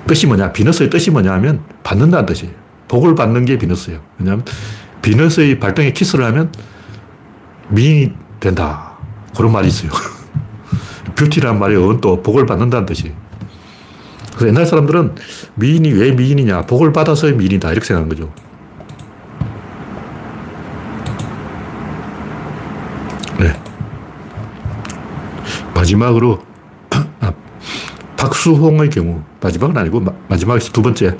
뜻이 뭐냐. 비너스의 뜻이 뭐냐 하면 받는다는 뜻이에요. 복을 받는 게 비너스예요. 왜냐하면 비너스의 발등에 키스를 하면 미인이 된다. 그런 말이 있어요. 뷰티라는 말의 어원 또 복을 받는다는 뜻이에요. 그래서 옛날 사람들은 미인이 왜 미인이냐, 복을 받아서의 미인이다, 이렇게 생각한 거죠. 네. 마지막으로 박수홍의 경우, 마지막은 아니고 마지막에서 두 번째,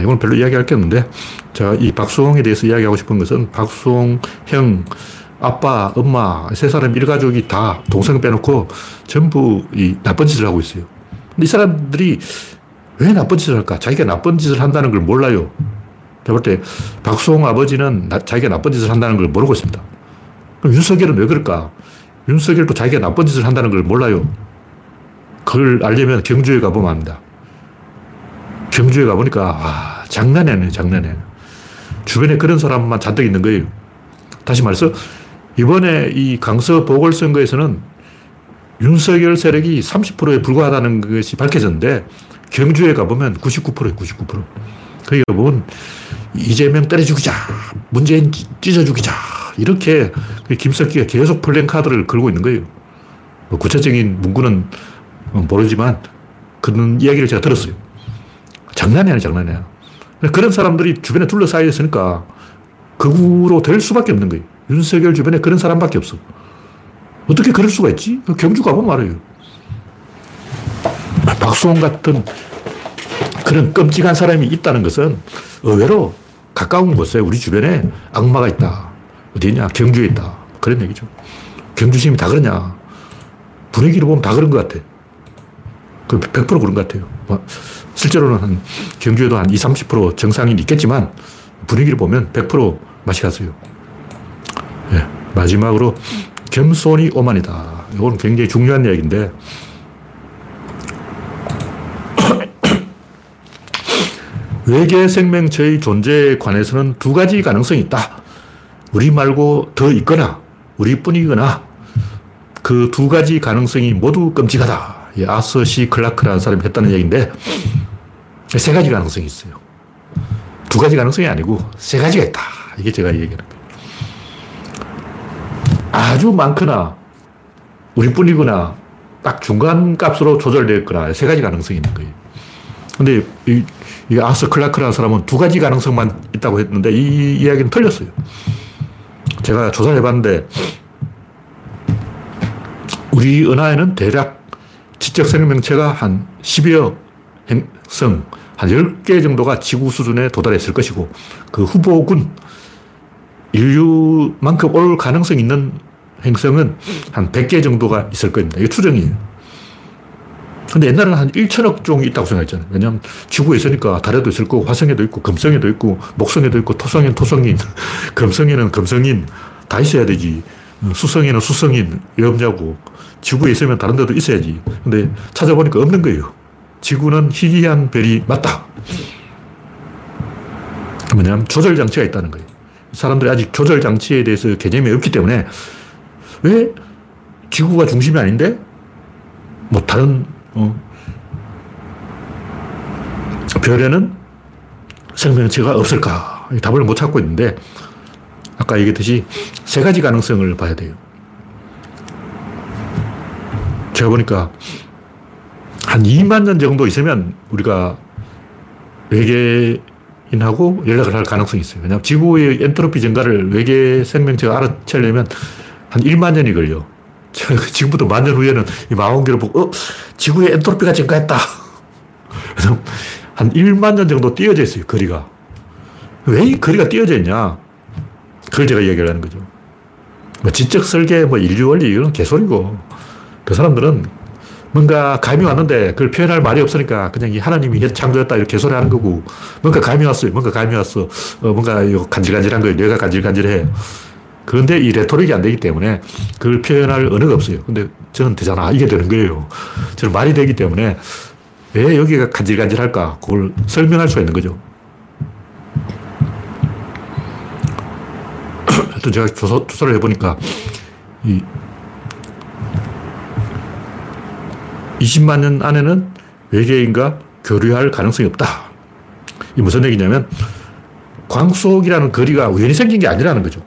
이건 별로 이야기할 게 없는데, 제가 이 박수홍에 대해서 이야기하고 싶은 것은 박수홍 형, 아빠, 엄마, 세 사람 일가족이 다 동생 빼놓고 전부 이 나쁜 짓을 하고 있어요. 근데 이 사람들이 왜 나쁜 짓을 할까? 자기가 나쁜 짓을 한다는 걸 몰라요. 제가 볼 때 박수홍 아버지는 자기가 나쁜 짓을 한다는 걸 모르고 있습니다. 그럼 윤석열은 왜 그럴까? 윤석열도 자기가 나쁜 짓을 한다는 걸 몰라요. 그걸 알려면 경주에 가보면 압니다. 경주에 가보니까 와, 장난이 아니에요. 장난이 아니에요. 주변에 그런 사람만 잔뜩 있는 거예요. 다시 말해서 이번에 이 강서 보궐선거에서는 윤석열 세력이 30%에 불과하다는 것이 밝혀졌는데 경주에 가보면 99%예요. 99%. 거기 가보면 이재명 때려 죽이자, 문재인 찢어 죽이자, 이렇게 김석기가 계속 플랜카드를 걸고 있는 거예요. 구체적인 문구는 모르지만 그런 이야기를 제가 들었어요. 장난이 아니야. 장난이 아니야. 그런 사람들이 주변에 둘러싸여 있으니까 극우로 될 수밖에 없는 거예요. 윤석열 주변에 그런 사람밖에 없어. 어떻게 그럴 수가 있지? 경주 가보면 말이에요. 박수홍 같은 그런 끔찍한 사람이 있다는 것은 의외로 가까운 곳에 우리 주변에 악마가 있다. 어디냐? 경주에 있다. 그런 얘기죠. 경주 시민이 다 그러냐? 분위기로 보면 다 그런 것 같아. 100% 그런 것 같아요. 실제로는 한 경주에도 한 20, 30% 정상인 있겠지만 분위기를 보면 100% 맛이 갔어요. 네, 마지막으로 겸손이 오만이다. 이건 굉장히 중요한 이야기인데 외계 생명체의 존재에 관해서는 두 가지 가능성이 있다. 우리 말고 더 있거나 우리뿐이거나, 그 두 가지 가능성이 모두 끔찍하다. 아서 C. 클라크라는 사람이 했다는 얘기인데, 세 가지 가능성이 있어요. 두 가지 가능성이 아니고 세 가지가 있다. 이게 제가 얘기하는 거예요. 아주 많거나 우리뿐이거나 딱 중간 값으로 조절되었거나, 세 가지 가능성이 있는 거예요. 근데 이 아서 클라크라는 사람은 두 가지 가능성만 있다고 했는데, 이 이야기는 틀렸어요. 제가 조사를 해봤는데, 우리 은하에는 대략 지적 생명체가 한 10여 행성, 한 10개 정도가 지구 수준에 도달했을 것이고, 그 후보군, 인류만큼 올 가능성 있는 행성은 한 100개 정도가 있을 겁니다. 이게 추정이에요. 근데 옛날에는 한 1천억 종이 있다고 생각했잖아요. 왜냐하면 지구에 있으니까 달에도 있을 거고, 화성에도 있고, 금성에도 있고, 목성에도 있고, 토성에는 토성인, 금성에는 금성인, 다 있어야 되지. 수성에는 수성인, 왜 없냐고. 지구에 있으면 다른 데도 있어야지. 근데 찾아보니까 없는 거예요. 지구는 희귀한 별이 맞다. 뭐냐면 조절 장치가 있다는 거예요. 사람들이 아직 조절 장치에 대해서 개념이 없기 때문에, 왜 지구가 중심이 아닌데 뭐 다른 별에는 생명체가 없을까, 답을 못 찾고 있는데, 아까 얘기했듯이 세 가지 가능성을 봐야 돼요. 제가 보니까 한 2만 년 정도 있으면 우리가 외계인하고 연락을 할 가능성이 있어요. 왜냐하면 지구의 엔트로피 증가를 외계 생명체가 알아채려면 한 1만 년이 걸려. 지금부터 만 년 후에는 이 망원경을 보고, 지구의 엔트로피가 증가했다. 그래서 한 1만 년 정도 띄어져 있어요, 거리가. 왜 이 거리가 띄어져 있냐? 그걸 제가 이야기를 하는 거죠. 뭐 지적 설계, 뭐 인류 원리, 이건 개소리고, 그 사람들은 뭔가 감이 왔는데 그걸 표현할 말이 없으니까 그냥 이 하나님이 창조했다 이렇게 개소리 하는 거고, 뭔가 감이 왔어요. 뭔가 감이 왔어. 뭔가 이거 간질간질한 거예요. 뇌가 간질간질해. 그런데 이 레토릭이 안 되기 때문에 그걸 표현할 언어가 없어요. 근데 저는 되잖아. 이게 되는 거예요. 저는 말이 되기 때문에 왜 여기가 간질간질할까? 그걸 설명할 수가 있는 거죠. 하여튼 제가 조사를 해보니까, 20만 년 안에는 외계인과 교류할 가능성이 없다. 이게 무슨 얘기냐면, 광속이라는 거리가 우연히 생긴 게 아니라는 거죠.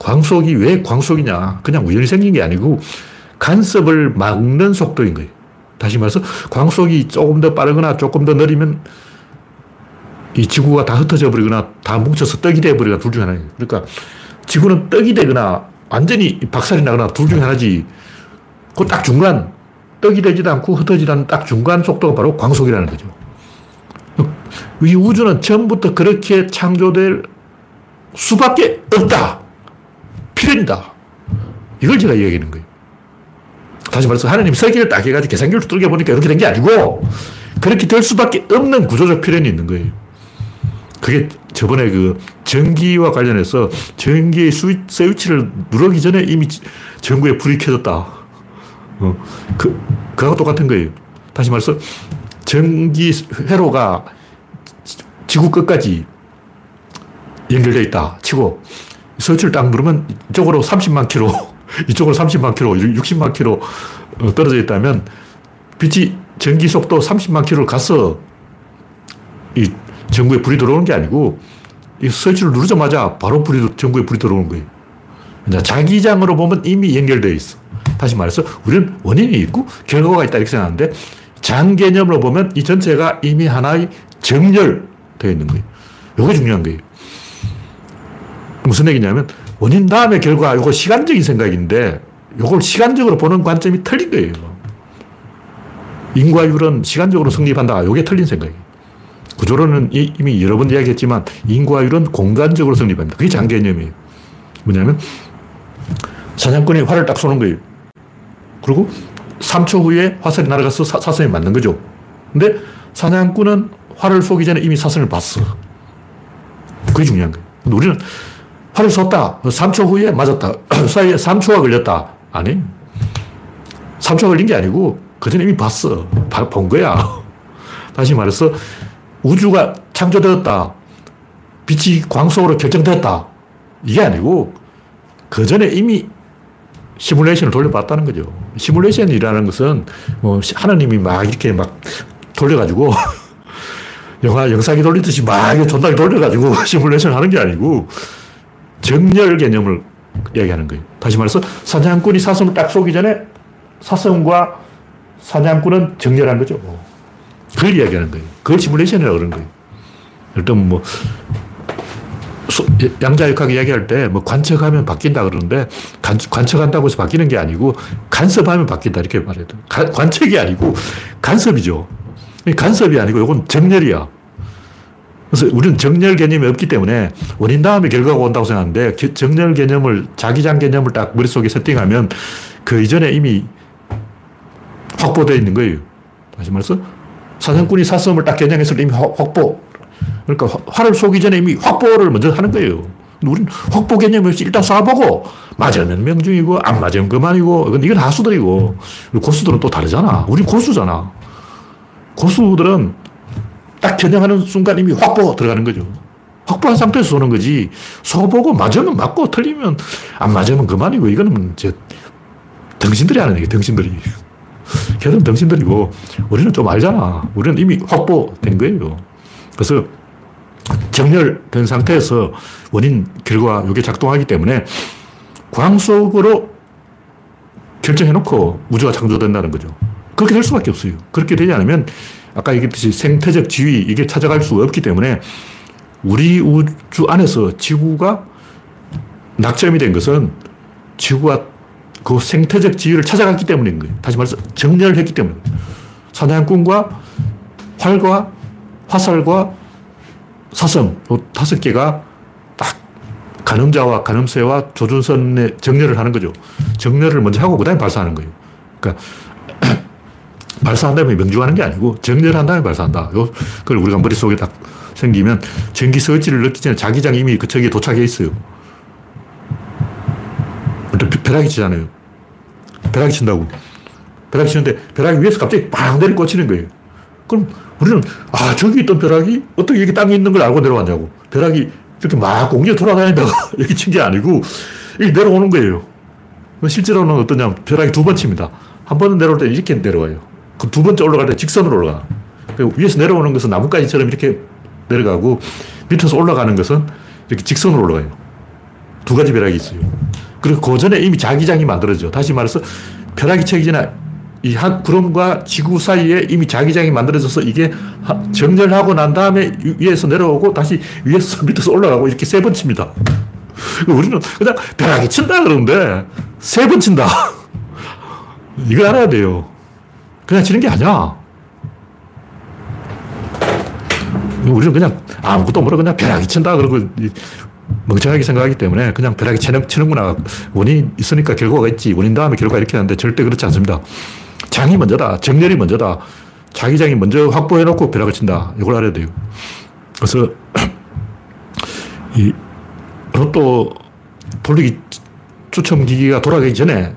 광속이 왜 광속이냐? 그냥 우연히 생긴 게 아니고 간섭을 막는 속도인 거예요. 다시 말해서 광속이 조금 더 빠르거나 조금 더 느리면 이 지구가 다 흩어져 버리거나 다 뭉쳐서 떡이 돼버리거나, 둘 중에 하나예요. 그러니까 지구는 떡이 되거나 완전히 박살이 나거나, 둘 중에 하나지. 그 딱 중간, 떡이 되지도 않고 흩어지지 않는 딱 중간 속도가 바로 광속이라는 거죠. 이 우주는 처음부터 그렇게 창조될 수밖에 없다. 필연이다. 이걸 제가 이야기하는 거예요. 다시 말해서 하나님 설계를 딱 해가지고 계산기를 뚫게 보니까 이렇게 된 게 아니고, 그렇게 될 수밖에 없는 구조적 필연이 있는 거예요. 그게 저번에 그 전기와 관련해서 전기의 스위치를 누르기 전에 이미 전구에 불이 켜졌다. 그거하고 똑같은 거예요. 다시 말해서 전기 회로가 지구 끝까지 연결되어 있다 치고, 스위치를 딱 누르면 이쪽으로 30만 킬로, 이쪽으로 30만 킬로, 60만 킬로 떨어져 있다면, 빛이 전기 속도 30만 킬로를 가서 이 전구에 불이 들어오는 게 아니고, 이 스위치를 누르자마자 바로 전구에 불이 들어오는 거예요. 자기장으로 보면 이미 연결되어 있어. 다시 말해서 우리는 원인이 있고 결과가 있다 이렇게 생각하는데, 장 개념으로 보면 이 전체가 이미 하나의 정렬되어 있는 거예요. 이게 중요한 거예요. 무슨 얘기냐면, 원인 다음에 결과, 이거 시간적인 생각인데, 이걸 시간적으로 보는 관점이 틀린 거예요. 인과율은 시간적으로 성립한다. 이게 틀린 생각이에요. 구조론은 이미 여러 번 이야기했지만, 인과율은 공간적으로 성립합니다. 그게 장 개념이에요. 뭐냐면, 사냥꾼이 활을 딱 쏘는 거예요. 그리고 3초 후에 화살이 날아가서 사선이 맞는 거죠. 근데 사냥꾼은 활을 쏘기 전에 이미 사선을 봤어. 그게 중요한 거예요. 근데 우리는 활을 쐈다. 3초 후에 맞았다. 사이에 3초가 걸렸다. 아니, 3초가 걸린 게 아니고 그전에 이미 봤어. 본 거야. 다시 말해서 우주가 창조되었다. 빛이 광속으로 결정됐다. 이게 아니고 그 전에 이미 시뮬레이션을 돌려봤다는 거죠. 시뮬레이션이라는 것은 뭐 하나님이 막 이렇게 막 돌려가지고 영화 영상이 돌리듯이 막 이렇게 존나게 돌려가지고 시뮬레이션 하는 게 아니고 정렬 개념을 이야기하는 거예요. 다시 말해서 사냥꾼이 사슴을 딱 쏘기 전에 사슴과 사냥꾼은 정렬한 거죠. 그걸 이야기하는 거예요. 그걸 시뮬레이션이라고 그러는 거예요. 일단 뭐 양자역학 이야기할 때 뭐 관측하면 바뀐다 그러는데 관측한다고 해서 바뀌는 게 아니고 간섭하면 바뀐다 이렇게 말해요. 관측이 아니고 간섭이죠. 간섭이 아니고 이건 정렬이야. 그래서 우리는 정렬 개념이 없기 때문에 원인 다음에 결과가 온다고 생각하는데 정렬 개념을 자기장 개념을 딱 머릿속에 세팅하면 그 이전에 이미 확보되어 있는 거예요. 다시 말해서 사냥꾼이 사슴을 딱 겨냥했을 때 이미 확보. 그러니까 활을 쏘기 전에 이미 확보를 먼저 하는 거예요. 근데 우리는 확보 개념이 없이 일단 쏴보고 맞으면 명중이고 안 맞으면 그만이고 이건 하수들이고 고수들은 또 다르잖아. 우린 고수잖아. 고수들은 딱 겨냥하는 순간 이미 확보 들어가는 거죠. 확보한 상태에서 쏘는 거지 쏘보고 맞으면 맞고 틀리면 안 맞으면 그만이고 이거는 이제 덩신들이 하는 얘기예요. 덩신들이. 걔들은 덩신들이고 우리는 좀 알잖아. 우리는 이미 확보된 거예요. 그래서 정렬된 상태에서 원인, 결과 이게 작동하기 때문에 광속으로 결정해놓고 우주가 창조된다는 거죠. 그렇게 될 수밖에 없어요. 그렇게 되지 않으면 아까 얘기했듯이 생태적 지위 이게 찾아갈 수가 없기 때문에 우리 우주 안에서 지구가 낙점이 된 것은 지구가 그 생태적 지위를 찾아갔기 때문인 거예요. 다시 말해서 정렬을 했기 때문에 사냥꾼과 활과 화살과 사슴, 이 5개가 딱 가늠자와 가늠새와 조준선의 정렬을 하는 거죠. 정렬을 먼저 하고 그다음에 발사하는 거예요. 그러니까 발사한 다음에 명중하는 게 아니고 정렬한 다음에 발사한다. 그걸 우리가 머릿속에 딱 생기면 전기 서지를 넣기 전에 자기장이 이미 그쪽에 도착해 있어요. 벼락이 치잖아요. 벼락이 친다고. 벼락이 치는데 벼락이 위에서 갑자기 빵 내리 꽂히는 거예요. 그럼 우리는 아 저기 있던 벼락이 어떻게 여기 땅에 있는 걸 알고 내려왔냐고. 벼락이 이렇게 막 공중에 돌아다닌다고 여기 친 게 아니고 여기 내려오는 거예요. 실제로는 어떠냐면 벼락이 2번 칩니다. 한 번은 내려올 때 이렇게 내려와요. 그 2번째 올라갈 때 직선으로 올라가. 그리고 위에서 내려오는 것은 나뭇가지처럼 이렇게 내려가고 밑에서 올라가는 것은 이렇게 직선으로 올라가요. 두 가지 벼락이 있어요. 그리고 그 전에 이미 자기장이 만들어져. 다시 말해서 벼락이 치기 전에 이 구름과 지구 사이에 이미 자기장이 만들어져서 이게 정렬하고 난 다음에 위에서 내려오고 다시 위에서 밑에서 올라가고 이렇게 3번 칩니다. 우리는 그냥 벼락이 친다 그러는데 3번 친다. 이걸 알아야 돼요. 그냥 치는 게 아니야. 우리는 그냥 아무것도 모르고 그냥 벼락이 친다 그러고 멍청하게 생각하기 때문에 그냥 벼락이 치는구나. 원인이 있으니까 결과가 있지. 원인 다음에 결과가 이렇게 하는데 절대 그렇지 않습니다. 장이 먼저다. 정렬이 먼저다. 자기장이 먼저 확보해놓고 벼락을 친다. 이걸 알아야 돼요. 그래서 이 로또 돌리기 추첨기기가 돌아가기 전에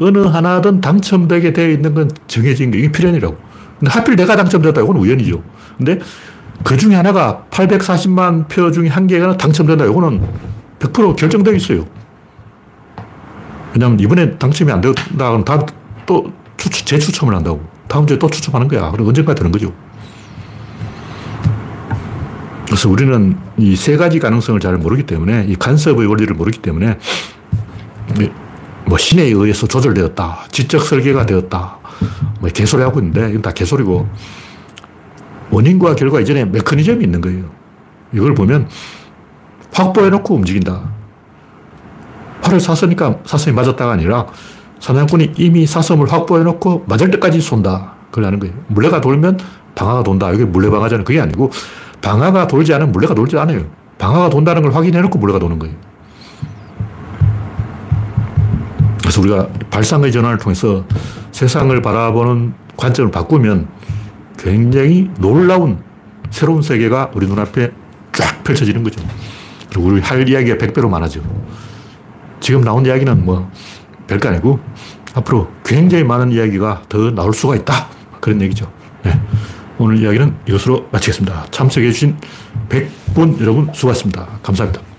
어느 하나든 당첨되게 되어 있는 건 정해진 게 이게 필연이라고. 근데 하필 내가 당첨됐다. 이건 우연이죠. 근데 그 중에 하나가 840만 표 중에 한 개가 당첨된다. 이거는 100% 결정되어 있어요. 왜냐하면 이번에 당첨이 안 된다. 그럼 다음 또 재추첨을 한다고. 다음 주에 또 추첨하는 거야. 그럼 언젠가가 되는 거죠. 그래서 우리는 이 세 가지 가능성을 잘 모르기 때문에 이 간섭의 원리를 모르기 때문에 뭐 신에 의해서 조절되었다. 지적 설계가 되었다. 뭐 개소리 하고 있는데 이건 다 개소리고 원인과 결과 이전에 메커니즘이 있는 거예요. 이걸 보면 확보해놓고 움직인다. 활을 쐈으니까 사슴이 맞았다가 아니라 사냥꾼이 이미 사슴을 확보해놓고 맞을 때까지 쏜다. 그걸 하는 거예요. 물레가 돌면 방아가 돈다. 이게 물레방아잖아요. 그게 아니고 방아가 돌지 않으면 물레가 돌지 않아요. 방아가 돈다는 걸 확인해놓고 물레가 도는 거예요. 그래서 우리가 발상의 전환을 통해서 세상을 바라보는 관점을 바꾸면 굉장히 놀라운 새로운 세계가 우리 눈앞에 쫙 펼쳐지는 거죠. 그리고 우리 할 이야기가 100배로 많아져. 지금 나온 이야기는 뭐 별거 아니고 앞으로 굉장히 많은 이야기가 더 나올 수가 있다. 그런 얘기죠. 네. 오늘 이야기는 이것으로 마치겠습니다. 참석해주신 100분 여러분 수고하셨습니다. 감사합니다.